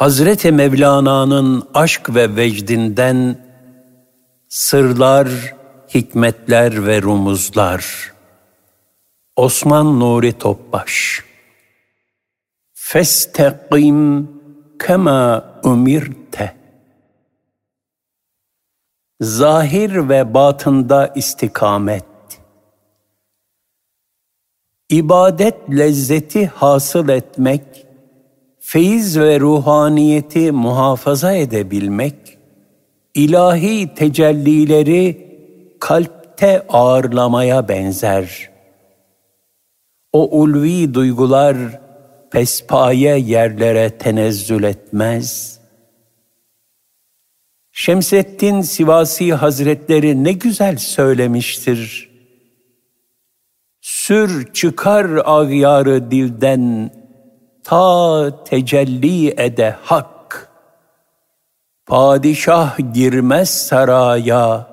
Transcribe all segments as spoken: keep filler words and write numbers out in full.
Hazreti Mevlana'nın aşk ve vecdinden sırlar, hikmetler ve rumuzlar. Osman Nuri Topbaş. Festeqim kema umirte. Zâhir ve batında istikamet. İbadet lezzeti hasıl etmek, feyiz ve ruhaniyeti muhafaza edebilmek, ilahi tecellileri kalpte ağırlamaya benzer. O ulvi duygular pespaye yerlere tenezzül etmez. Şemseddin Sivasi Hazretleri ne güzel söylemiştir. Sür çıkar ağyarı dilden, ta tecelli ede hak. Padişah girmez saraya,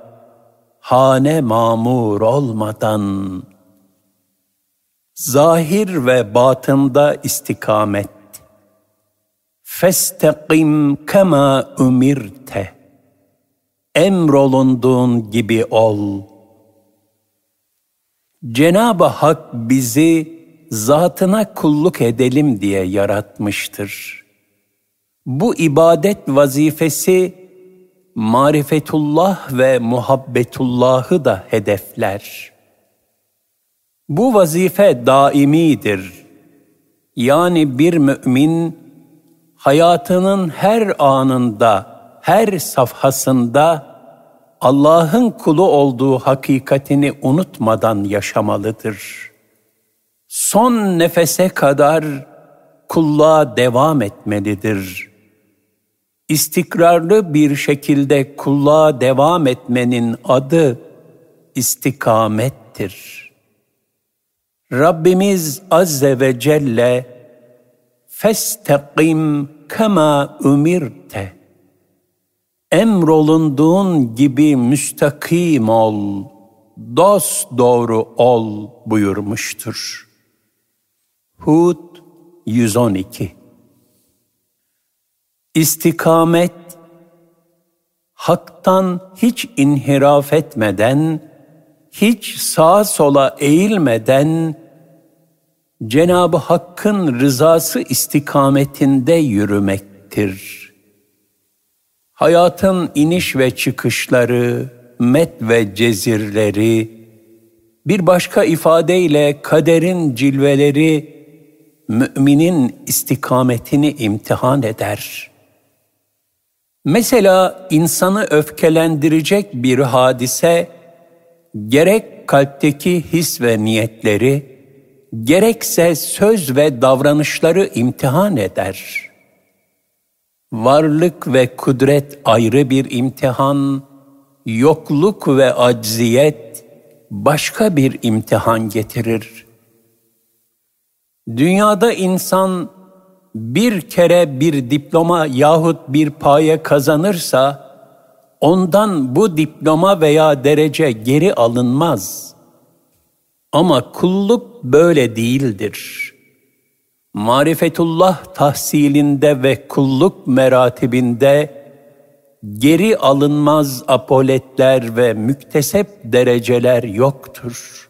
hane mamur olmadan. Zahir ve batında istikamet. Festeqim kema umirte. Emrolunduğun gibi ol. Cenab-ı Hak bizi zatına kulluk edelim diye yaratmıştır. Bu ibadet vazifesi marifetullah ve muhabbetullahı da hedefler. Bu vazife daimidir. Yani bir mümin hayatının her anında, her safhasında Allah'ın kulu olduğu hakikatini unutmadan yaşamalıdır. Son nefese kadar kulluğa devam etmelidir. İstikrarlı bir şekilde kulluğa devam etmenin adı istikamettir. Rabbimiz Azze ve Celle "Festeqim kema umirte." Emrolunduğun gibi müstakim ol, dosdoğru ol buyurmuştur. Hud yüz on iki. İstikamet, haktan hiç inhiraf etmeden, hiç sağa sola eğilmeden, Cenab-ı Hakk'ın rızası istikametinde yürümektir. Hayatın iniş ve çıkışları, met ve cezirleri, bir başka ifadeyle kaderin cilveleri, müminin istikametini imtihan eder. Mesela insanı öfkelendirecek bir hadise, gerek kalpteki his ve niyetleri, gerekse söz ve davranışları imtihan eder. Varlık ve kudret ayrı bir imtihan, yokluk ve acziyet başka bir imtihan getirir. Dünyada insan bir kere bir diploma yahut bir paye kazanırsa, ondan bu diploma veya derece geri alınmaz. Ama kulluk böyle değildir. Marifetullah tahsilinde ve kulluk meratibinde geri alınmaz apoletler ve müktesep dereceler yoktur.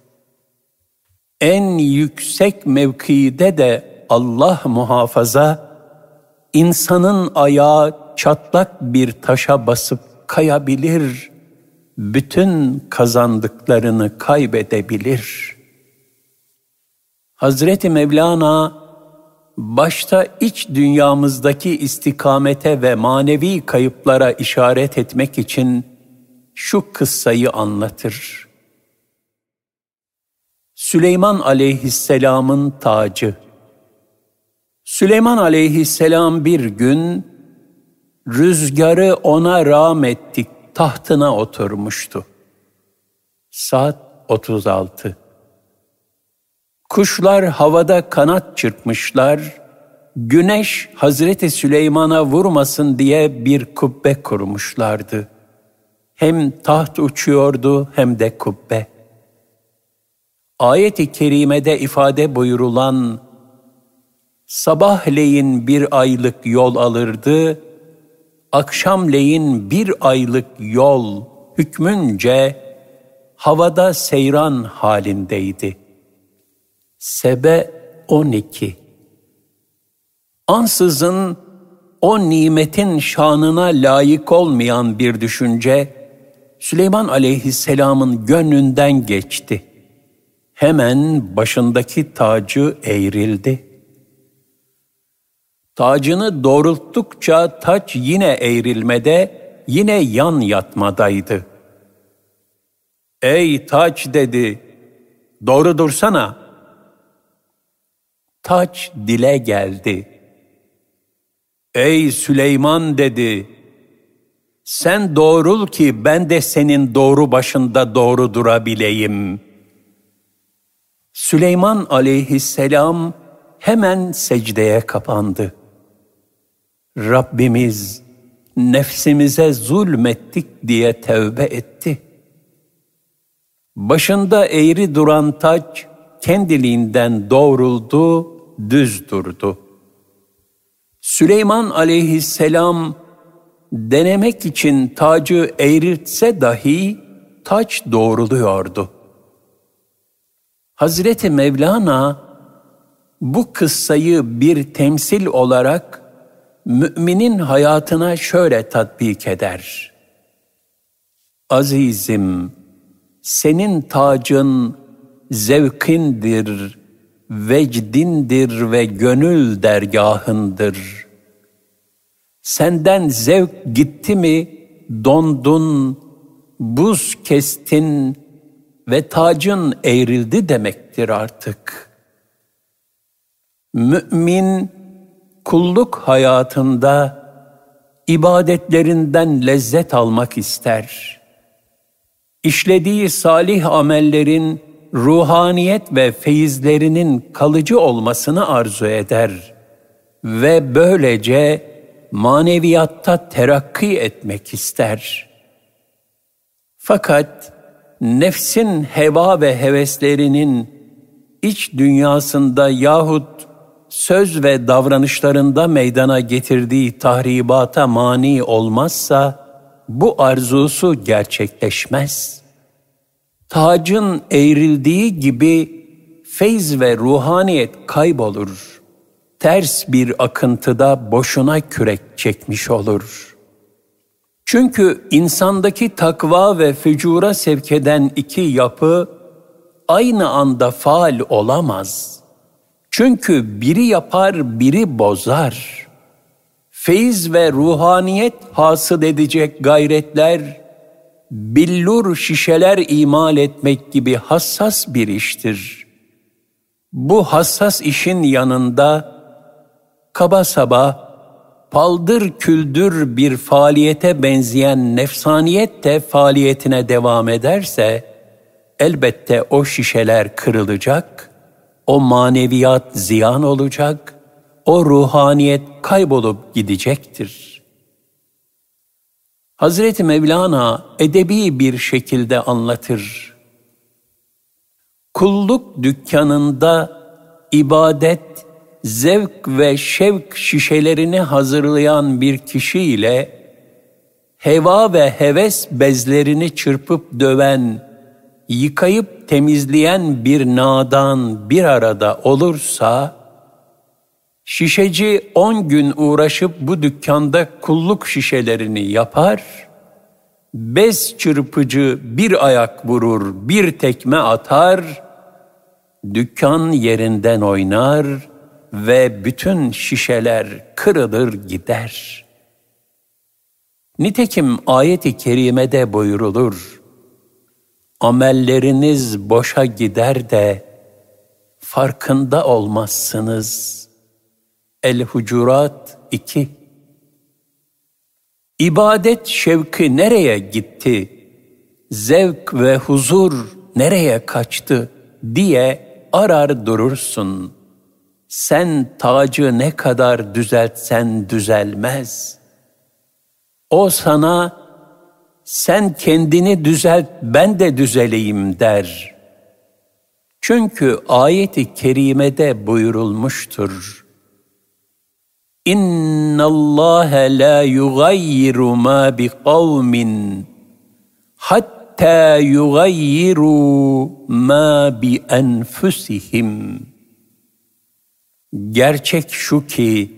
En yüksek mevkide de Allah muhafaza, insanın ayağı çatlak bir taşa basıp kayabilir, bütün kazandıklarını kaybedebilir. Hazreti Mevlana, başta iç dünyamızdaki istikamete ve manevi kayıplara işaret etmek için şu kıssayı anlatır. Süleyman Aleyhisselam'ın tacı. Süleyman Aleyhisselam bir gün rüzgarı ona rahmettik tahtına oturmuştu. Saat otuz altı. Kuşlar havada kanat çırpmışlar, güneş Hazreti Süleyman'a vurmasın diye bir kubbe kurmuşlardı. Hem taht uçuyordu hem de kubbe. Ayet-i Kerime'de ifade buyurulan sabahleyin bir aylık yol alırdı, akşamleyin bir aylık yol hükmünce havada seyran halindeydi. Sebe on iki. Ansızın o nimetin şanına layık olmayan bir düşünce Süleyman aleyhisselamın gönlünden geçti. Hemen başındaki tacı eğrildi. Tacını doğrulttukça taç yine eğrilmede, yine yan yatmadaydı. "Ey taç," dedi, "doğru dursana." Taç dile geldi. "Ey Süleyman," dedi, "sen doğrul ki ben de senin doğru başında doğru durabileyim." Süleyman aleyhisselam hemen secdeye kapandı. Rabbimiz nefsimize zulmettik diye tevbe etti. Başında eğri duran taç kendiliğinden doğruldu, düz durdu. Süleyman aleyhisselam denemek için tacı eğriltse dahi taç doğruluyordu. Hazreti Mevlana bu kıssayı bir temsil olarak müminin hayatına şöyle tatbik eder. Azizim, senin tacın zevkindir, vecdindir ve gönül dergahındır. Senden zevk gitti mi dondun, buz kestin ve tacın eğrildi demektir artık. Mümin kulluk hayatında ibadetlerinden lezzet almak ister. İşlediği salih amellerin ruhaniyet ve feyizlerinin kalıcı olmasını arzu eder ve böylece maneviyatta terakki etmek ister. Fakat nefsin heva ve heveslerinin iç dünyasında yahut söz ve davranışlarında meydana getirdiği tahribata mani olmazsa bu arzusu gerçekleşmez. Tacın eğrildiği gibi feyz ve ruhaniyet kaybolur. Ters bir akıntıda boşuna kürek çekmiş olur. Çünkü insandaki takva ve fücura sevk eden iki yapı aynı anda faal olamaz. Çünkü biri yapar, biri bozar. Feyz ve ruhaniyet hasıl edecek gayretler, billur şişeler imal etmek gibi hassas bir iştir. Bu hassas işin yanında kaba saba, paldır küldür bir faaliyete benzeyen nefsaniyet de faaliyetine devam ederse, elbette o şişeler kırılacak, o maneviyat ziyan olacak, o ruhaniyet kaybolup gidecektir. Hazreti Mevlana edebi bir şekilde anlatır. Kulluk dükkanında ibadet, zevk ve şevk şişelerini hazırlayan bir kişiyle heva ve heves bezlerini çırpıp döven, yıkayıp temizleyen bir nadan bir arada olursa, şişeci on gün uğraşıp bu dükkanda kulluk şişelerini yapar, bez çırpıcı bir ayak vurur, bir tekme atar, dükkan yerinden oynar ve bütün şişeler kırılır gider. Nitekim ayet-i kerimede buyrulur, "Amelleriniz boşa gider de farkında olmazsınız." El-Hucurat iki. İbadet şevki nereye gitti, zevk ve huzur nereye kaçtı diye arar durursun. Sen tacı ne kadar düzeltsen düzelmez. O sana sen kendini düzelt ben de düzeleyim der. Çünkü ayet-i kerimede buyurulmuştur. اِنَّ اللّٰهَ لَا يُغَيِّرُ مَا بِقَوْمٍ حَتَّى يُغَيِّرُوا مَا بِاَنْفُسِهِمْ. Gerçek şu ki,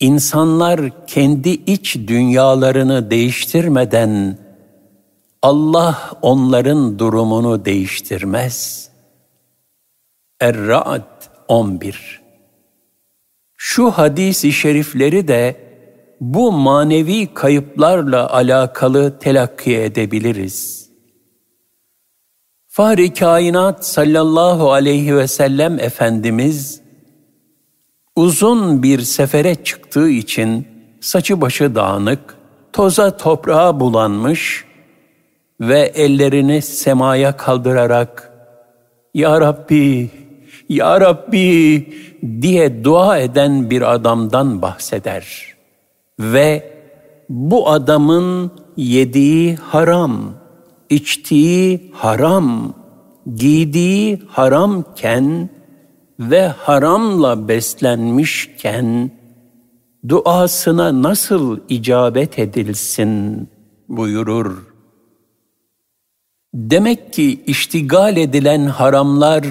insanlar kendi iç dünyalarını değiştirmeden Allah onların durumunu değiştirmez. Er-Ra'd on bir. Şu hadis-i şerifleri de bu manevi kayıplarla alakalı telakki edebiliriz. Fahri Kainat sallallahu aleyhi ve sellem Efendimiz uzun bir sefere çıktığı için saçı başı dağınık, toza toprağa bulanmış ve ellerini semaya kaldırarak "Ya Rabbi, Ya Rabbi" diye dua eden bir adamdan bahseder. Ve bu adamın yediği haram, içtiği haram, giydiği haramken ve haramla beslenmişken duasına nasıl icabet edilsin buyurur. Demek ki iştigal edilen haramlar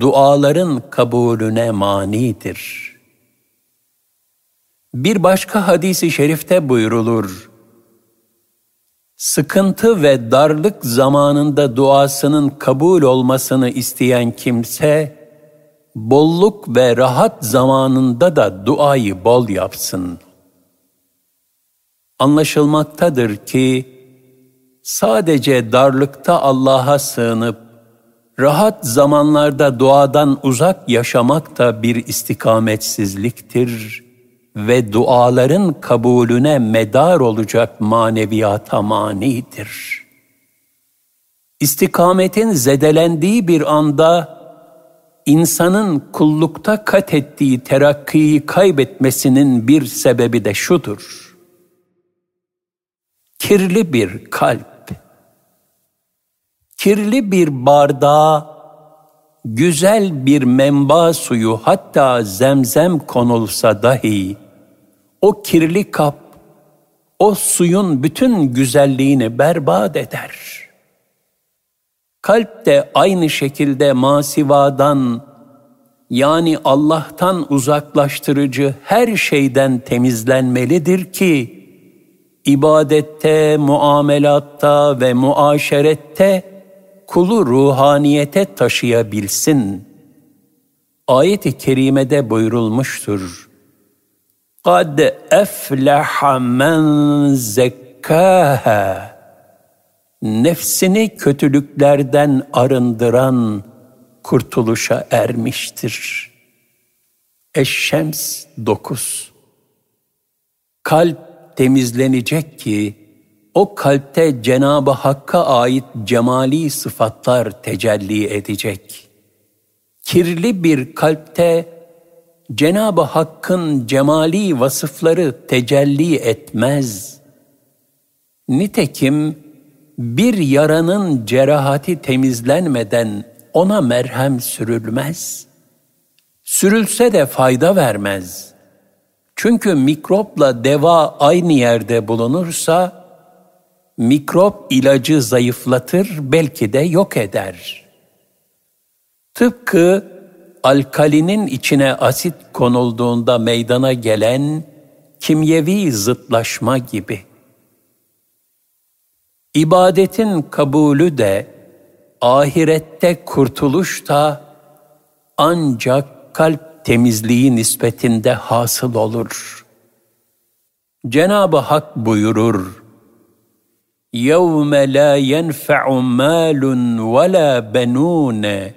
duaların kabulüne manidir. Bir başka hadis-i şerifte buyrulur: sıkıntı ve darlık zamanında duasının kabul olmasını isteyen kimse, bolluk ve rahat zamanında da duayı bol yapsın. Anlaşılmaktadır ki, sadece darlıkta Allah'a sığınıp, rahat zamanlarda duadan uzak yaşamak da bir istikametsizliktir ve duaların kabulüne medar olacak maneviyata manidir. İstikametin zedelendiği bir anda, İnsanın kullukta kat ettiği terakkiyi kaybetmesinin bir sebebi de şudur: kirli bir kalp. Kirli bir bardağa güzel bir menba suyu, hatta zemzem konulsa dahi, o kirli kap o suyun bütün güzelliğini berbat eder. Kalp de aynı şekilde masivadan, yani Allah'tan uzaklaştırıcı her şeyden temizlenmelidir ki, ibadette, muamelatta ve muaşerette kulu ruhaniyete taşıyabilsin. Ayet-i kerimede buyrulmuştur: "Kad efleha men zekkâhâ." Nefsini kötülüklerden arındıran kurtuluşa ermiştir. Eş-Şems dokuz. Kalp temizlenecek ki, o kalpte Cenab-ı Hakk'a ait cemali sıfatlar tecelli edecek. Kirli bir kalpte Cenab-ı Hakk'ın cemali vasıfları tecelli etmez. Nitekim, bir yaranın cerahati temizlenmeden ona merhem sürülmez. Sürülse de fayda vermez. Çünkü mikropla deva aynı yerde bulunursa, mikrop ilacı zayıflatır, belki de yok eder. Tıpkı alkalinin içine asit konulduğunda meydana gelen kimyevi zıtlaşma gibi. İbadetin kabulü de, ahirette kurtuluş da ancak kalp temizliği nispetinde hasıl olur. Cenab-ı Hak buyurur: "Yevme lâ yenfe'u mâlun ve lâ benûne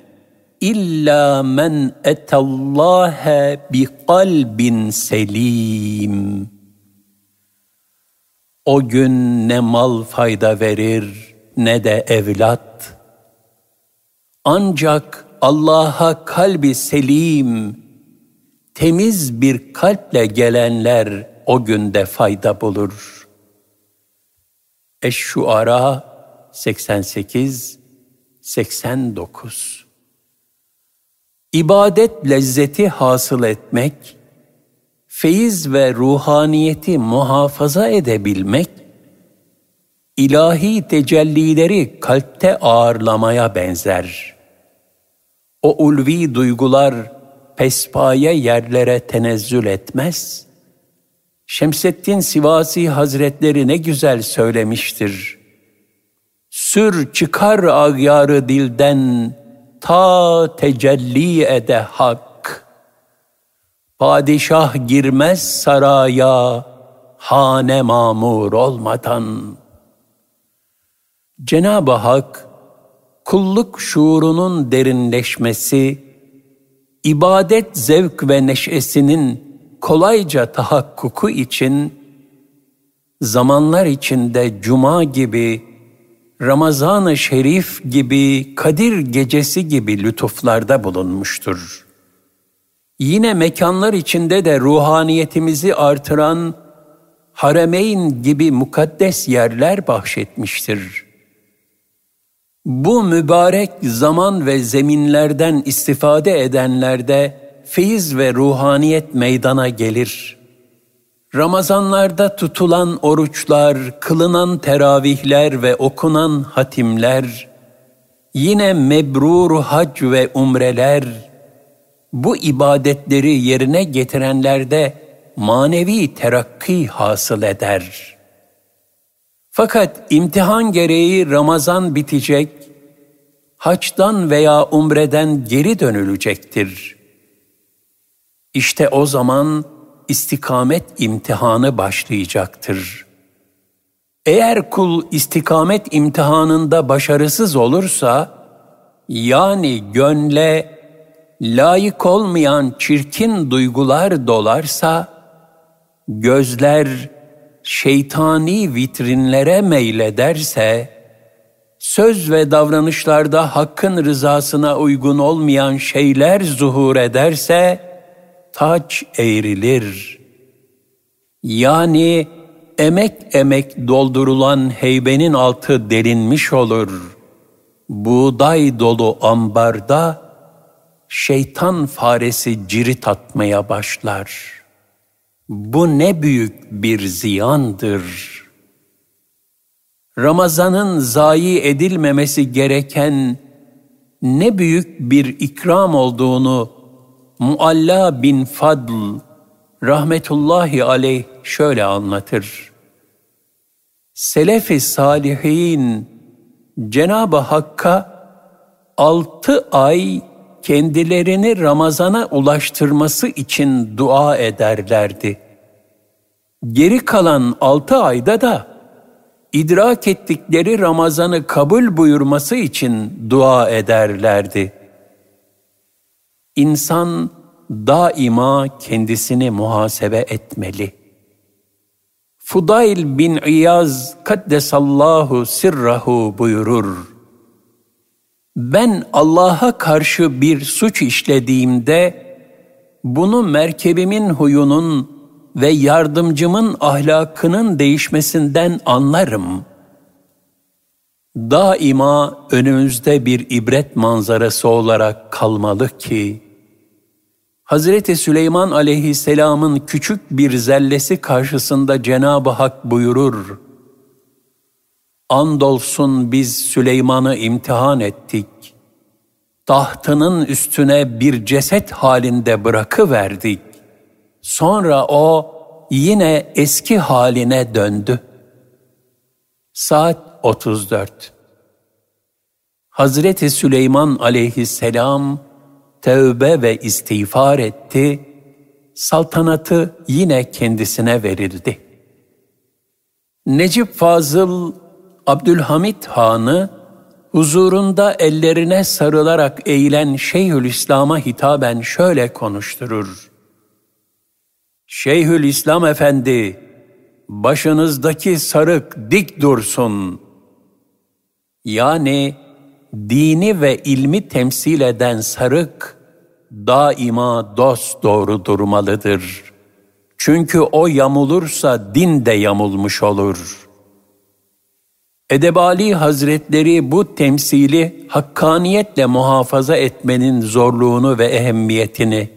illâ men etallâhe bi kalbin selîm." O gün ne mal fayda verir ne de evlat. Ancak Allah'a kalbi selim, temiz bir kalple gelenler o günde fayda bulur. Eş-Şuara seksen sekiz seksen dokuz. İbadet lezzeti hasıl etmek, feyiz ve ruhaniyeti muhafaza edebilmek, ilahi tecellileri kalpte ağırlamaya benzer. O ulvi duygular pespaye yerlere tenezzül etmez. Şemseddin Sivasi Hazretleri ne güzel söylemiştir. Sür çıkar ağyarı dilden, ta tecelli ede hak. Padişah girmez saraya, hane mamur olmadan. Cenab-ı Hak, kulluk şuurunun derinleşmesi, ibadet zevk ve neşesinin kolayca tahakkuku için, zamanlar içinde cuma gibi, Ramazan-ı Şerif gibi, Kadir gecesi gibi lütuflarda bulunmuştur. Yine mekanlar içinde de ruhaniyetimizi artıran Haremeyn gibi mukaddes yerler bahşetmiştir. Bu mübarek zaman ve zeminlerden istifade edenlerde feyiz ve ruhaniyet meydana gelir. Ramazanlarda tutulan oruçlar, kılınan teravihler ve okunan hatimler, yine mebrur hac ve umreler, bu ibadetleri yerine getirenlerde manevi terakki hasıl eder. Fakat imtihan gereği Ramazan bitecek, haçtan veya umreden geri dönülecektir. İşte o zaman istikamet imtihanı başlayacaktır. Eğer kul istikamet imtihanında başarısız olursa, yani gönle layık olmayan çirkin duygular dolarsa, gözler şeytani vitrinlere meylederse, söz ve davranışlarda hakkın rızasına uygun olmayan şeyler zuhur ederse, taç eğrilir. Yani emek emek doldurulan heybenin altı delinmiş olur. Buğday dolu ambarda şeytan faresi cirit atmaya başlar. Bu ne büyük bir ziyandır. Ramazan'ın zayi edilmemesi gereken ne büyük bir ikram olduğunu Mualla bin Fadl rahmetullahi aleyh şöyle anlatır. Selef-i salihin Cenab-ı Hakk'a altı ay kendilerini Ramazan'a ulaştırması için dua ederlerdi. Geri kalan altı ayda da idrak ettikleri Ramazan'ı kabul buyurması için dua ederlerdi. İnsan daima kendisini muhasebe etmeli. Fudayl bin İyaz kaddesallahu sirrahu buyurur. Ben Allah'a karşı bir suç işlediğimde, bunu merkebimin huyunun ve yardımcımın ahlakının değişmesinden anlarım. Daima önümüzde bir ibret manzarası olarak kalmalı ki, Hazreti Süleyman aleyhisselamın küçük bir zellesi karşısında Cenab-ı Hak buyurur, andolsun biz Süleyman'ı imtihan ettik. Tahtının üstüne bir ceset halinde bırakıverdik. Sonra o yine eski haline döndü. Saat otuz dört. Hazreti Süleyman aleyhisselam tövbe ve istiğfar etti. Saltanatı yine kendisine verildi. Necip Fazıl Abdülhamid Han'ı huzurunda ellerine sarılarak eğilen Şeyhülislam'a hitaben şöyle konuşturur. Şeyhülislam Efendi, başınızdaki sarık dik dursun. Yani dini ve ilmi temsil eden sarık daima dosdoğru durmalıdır. Çünkü o yamulursa din de yamulmuş olur. Edebali Hazretleri bu temsili hakkaniyetle muhafaza etmenin zorluğunu ve ehemmiyetini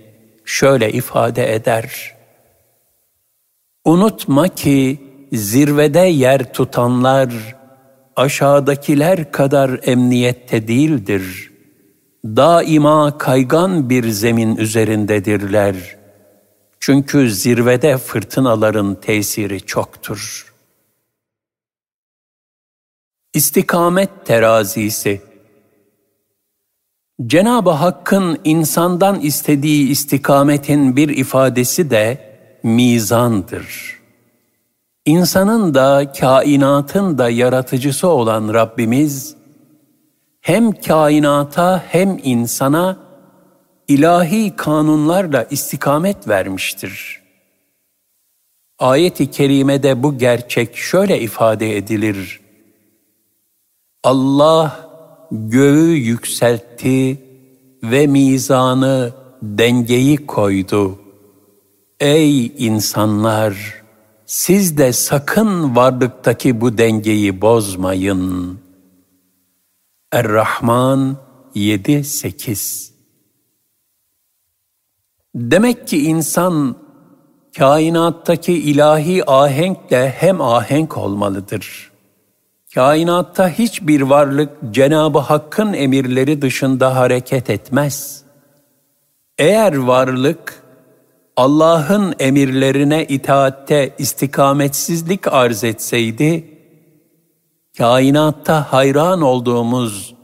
şöyle ifade eder. Unutma ki zirvede yer tutanlar aşağıdakiler kadar emniyette değildir. Daima kaygan bir zemin üzerindedirler. Çünkü zirvede fırtınaların tesiri çoktur. İstikamet terazisi. Cenab-ı Hakk'ın insandan istediği istikametin bir ifadesi de mizandır. İnsanın da kainatın da yaratıcısı olan Rabbimiz, hem kainata hem insana ilahi kanunlarla istikamet vermiştir. Ayet-i kerimede bu gerçek şöyle ifade edilir: Allah göğü yükseltti ve mizanı, dengeyi koydu. Ey insanlar! Siz de sakın varlıktaki bu dengeyi bozmayın. Er-Rahman yedi sekiz. Demek ki insan kainattaki ilahi ahenkle hem ahenk olmalıdır. Kainatta hiçbir varlık Cenab-ı Hakk'ın emirleri dışında hareket etmez. Eğer varlık Allah'ın emirlerine itaatte istikametsizlik arz etseydi, kainatta hayran olduğumuz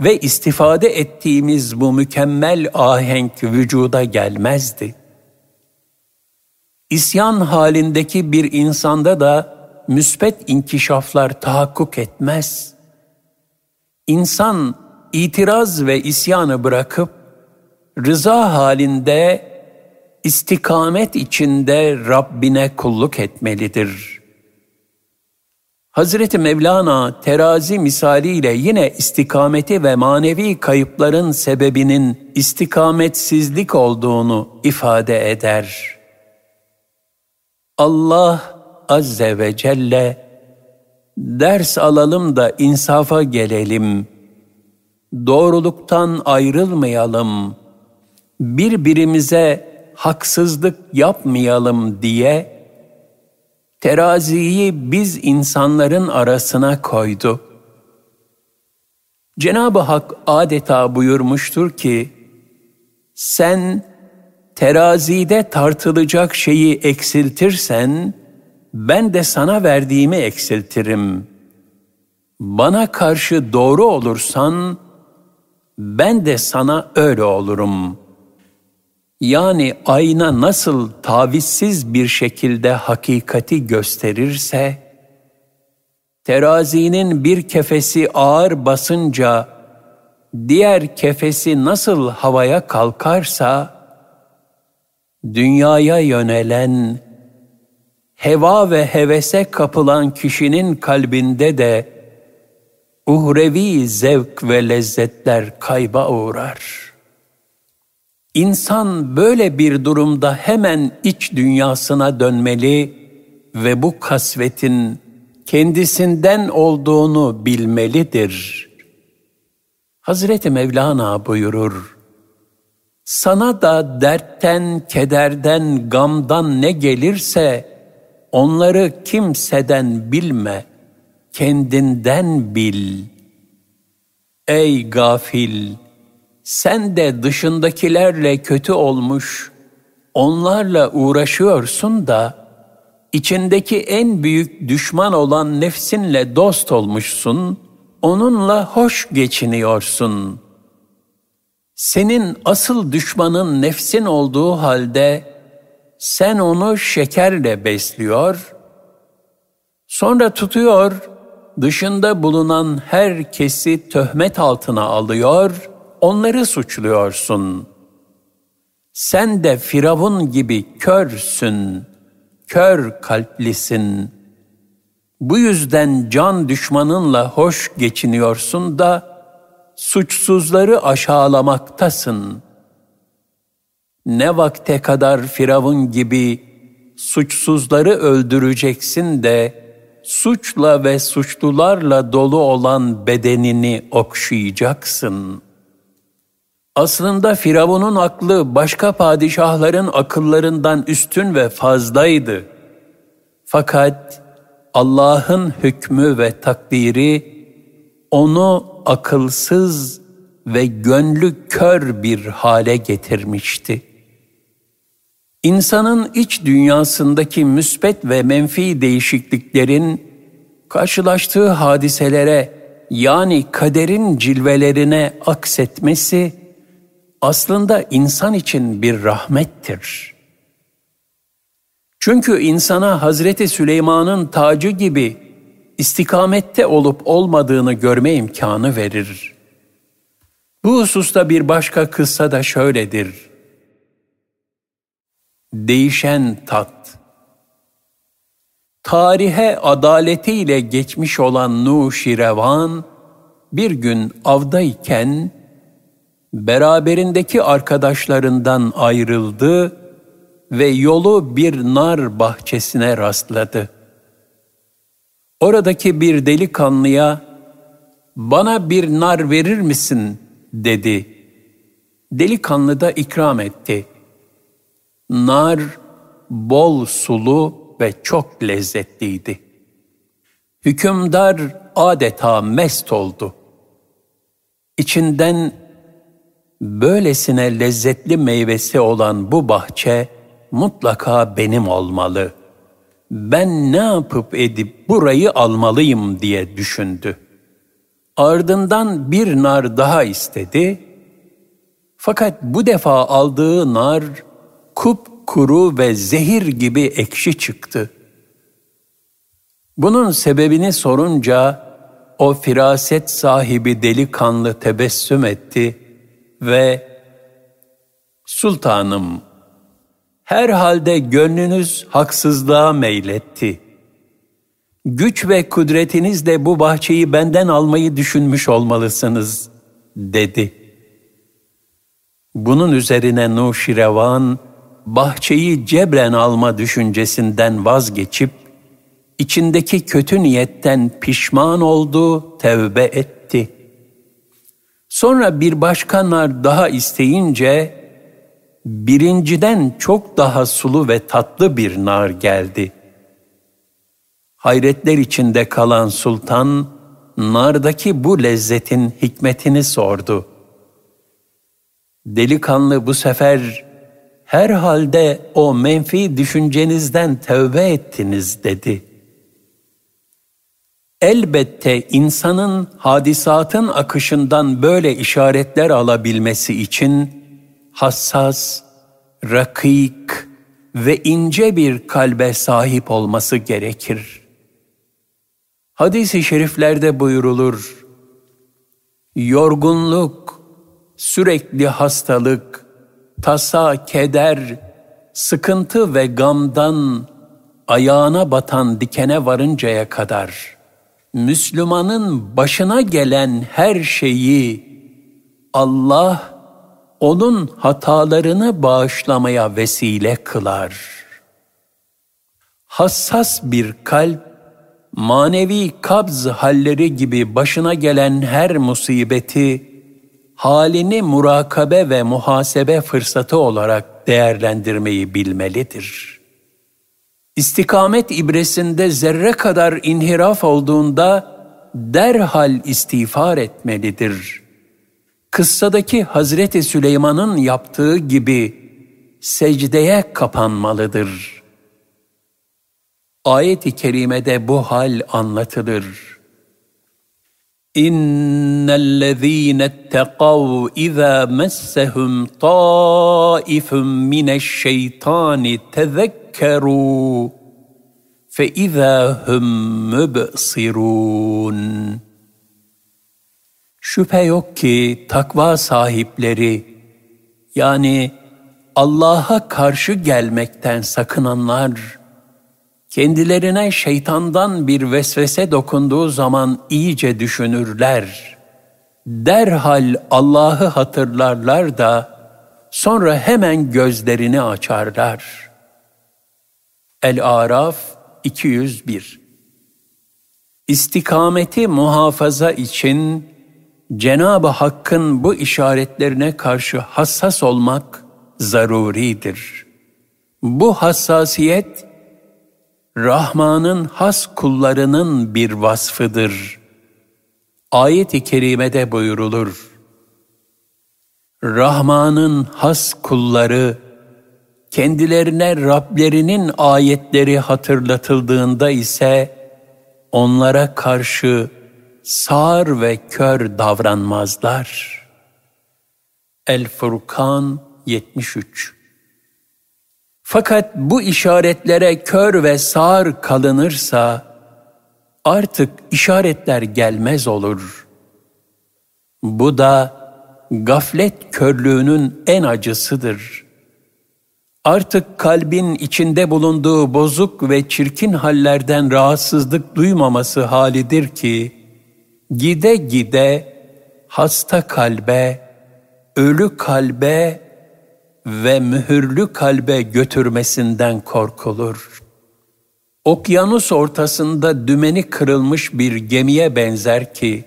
ve istifade ettiğimiz bu mükemmel ahenk vücuda gelmezdi. İsyan halindeki bir insanda da müsbet inkişaflar tahakkuk etmez. İnsan itiraz ve isyanı bırakıp rıza halinde, istikamet içinde Rabbine kulluk etmelidir. Hazreti Mevlana terazi misaliyle yine istikameti ve manevi kayıpların sebebinin istikametsizlik olduğunu ifade eder. Allah Azze ve Celle, ders alalım da insafa gelelim, doğruluktan ayrılmayalım, birbirimize haksızlık yapmayalım diye teraziyi biz insanların arasına koydu. Cenab-ı Hak adeta buyurmuştur ki, sen terazide tartılacak şeyi eksiltirsen, ben de sana verdiğimi eksiltirim. Bana karşı doğru olursan, ben de sana öyle olurum. Yani ayna nasıl tavizsiz bir şekilde hakikati gösterirse, terazinin bir kefesi ağır basınca, diğer kefesi nasıl havaya kalkarsa, dünyaya yönelen, heva ve hevese kapılan kişinin kalbinde de uhrevi zevk ve lezzetler kayba uğrar. İnsan böyle bir durumda hemen iç dünyasına dönmeli ve bu kasvetin kendisinden olduğunu bilmelidir. Hazreti Mevlana buyurur: sana da dertten, kederden, gamdan ne gelirse onları kimseden bilme, kendinden bil. Ey gafil! Sen de dışındakilerle kötü olmuş, onlarla uğraşıyorsun da, içindeki en büyük düşman olan nefsinle dost olmuşsun, onunla hoş geçiniyorsun. Senin asıl düşmanın nefsin olduğu halde, sen onu şekerle besliyor, sonra tutuyor, dışında bulunan herkesi töhmet altına alıyor, onları suçluyorsun. Sen de Firavun gibi körsün, kör kalplisin. Bu yüzden can düşmanınla hoş geçiniyorsun da, suçsuzları aşağılamaktasın. Ne vakte kadar Firavun gibi suçsuzları öldüreceksin de suçla ve suçlularla dolu olan bedenini okşayacaksın? Aslında Firavun'un aklı başka padişahların akıllarından üstün ve fazlaydı. Fakat Allah'ın hükmü ve takdiri onu akılsız ve gönlü kör bir hale getirmişti. İnsanın iç dünyasındaki müsbet ve menfi değişikliklerin karşılaştığı hadiselere, yani kaderin cilvelerine aksetmesi aslında insan için bir rahmettir. Çünkü insana Hazreti Süleyman'ın tacı gibi istikamette olup olmadığını görme imkanı verir. Bu hususta bir başka kıssa da şöyledir. Değişen tat. Tarihe adaletiyle geçmiş olan Nuş-i Revan, bir gün avdayken beraberindeki arkadaşlarından ayrıldı ve yolu bir nar bahçesine rastladı. Oradaki bir delikanlıya, "Bana bir nar verir misin?" dedi. Delikanlı da ikram etti. Nar bol sulu ve çok lezzetliydi. Hükümdar adeta mest oldu. İçinden, "Böylesine lezzetli meyvesi olan bu bahçe mutlaka benim olmalı. Ben ne yapıp edip burayı almalıyım?" diye düşündü. Ardından bir nar daha istedi. Fakat bu defa aldığı nar kupkuru ve zehir gibi ekşi çıktı. Bunun sebebini sorunca o firaset sahibi delikanlı tebessüm etti ve "Sultanım, herhalde gönlünüz haksızlığa meyletti. Güç ve kudretinizle bu bahçeyi benden almayı düşünmüş olmalısınız." dedi. Bunun üzerine Nuş-i Revan, bahçeyi cebren alma düşüncesinden vazgeçip, içindeki kötü niyetten pişman oldu, tevbe etti. Sonra bir başka nar daha isteyince, birinciden çok daha sulu ve tatlı bir nar geldi. Hayretler içinde kalan sultan, nardaki bu lezzetin hikmetini sordu. Delikanlı bu sefer, "Herhalde o menfi düşüncenizden tövbe ettiniz." dedi. Elbette insanın hadisatın akışından böyle işaretler alabilmesi için hassas, rakik ve ince bir kalbe sahip olması gerekir. Hadis-i şeriflerde buyrulur, "Yorgunluk, sürekli hastalık, tasa, keder, sıkıntı ve gamdan ayağına batan dikene varıncaya kadar Müslümanın başına gelen her şeyi Allah onun hatalarını bağışlamaya vesile kılar." Hassas bir kalp, manevi kabz halleri gibi başına gelen her musibeti halini murakabe ve muhasebe fırsatı olarak değerlendirmeyi bilmelidir. İstikamet ibresinde zerre kadar inhiraf olduğunda derhal istiğfar etmelidir. Kıssadaki Hazreti Süleyman'ın yaptığı gibi secdeye kapanmalıdır. Ayet-i kerimede bu hal anlatılır. اِنَّ الَّذ۪ينَ اتَّقَوْا اِذَا مَسَّهُمْ طَائِفٌ مِّنَ الشَّيْطَانِ تَذَكَّرُوا فَاِذَا هُمْ مُبْصِرُونَ. Şüphe yok ki takva sahipleri, yani Allah'a karşı gelmekten sakınanlar, kendilerine şeytandan bir vesvese dokunduğu zaman iyice düşünürler. Derhal Allah'ı hatırlarlar da sonra hemen gözlerini açarlar. El-Araf iki yüz bir. İstikameti muhafaza için Cenab-ı Hakk'ın bu işaretlerine karşı hassas olmak zaruridir. Bu hassasiyet Rahman'ın has kullarının bir vasfıdır. Ayet-i kerimede buyurulur. Rahman'ın has kulları, kendilerine Rablerinin ayetleri hatırlatıldığında ise onlara karşı sağır ve kör davranmazlar. El-Furkan yetmiş üç. Fakat bu işaretlere kör ve sağır kalınırsa artık işaretler gelmez olur. Bu da gaflet körlüğünün en acısıdır. Artık kalbin içinde bulunduğu bozuk ve çirkin hallerden rahatsızlık duymaması halidir ki, gide gide hasta kalbe, ölü kalbe ve mühürlü kalbe götürmesinden korkulur. Okyanus ortasında dümeni kırılmış bir gemiye benzer ki,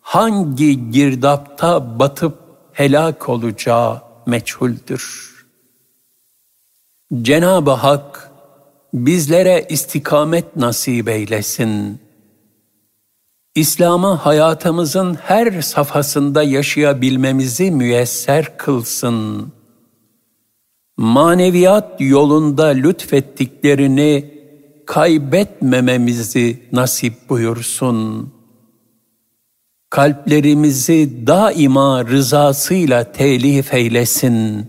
hangi girdapta batıp helak olacağı meçhuldür. Cenab-ı Hak bizlere istikamet nasip eylesin. İslam'ı hayatımızın her safhasında yaşayabilmemizi müyesser kılsın. Maneviyat yolunda lütfettiklerini kaybetmememizi nasip buyursun. Kalplerimizi daima rızasıyla telif eylesin.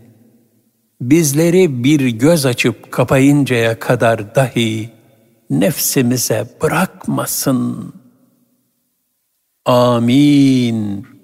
Bizleri bir göz açıp kapayıncaya kadar dahi nefsimize bırakmasın. Amin.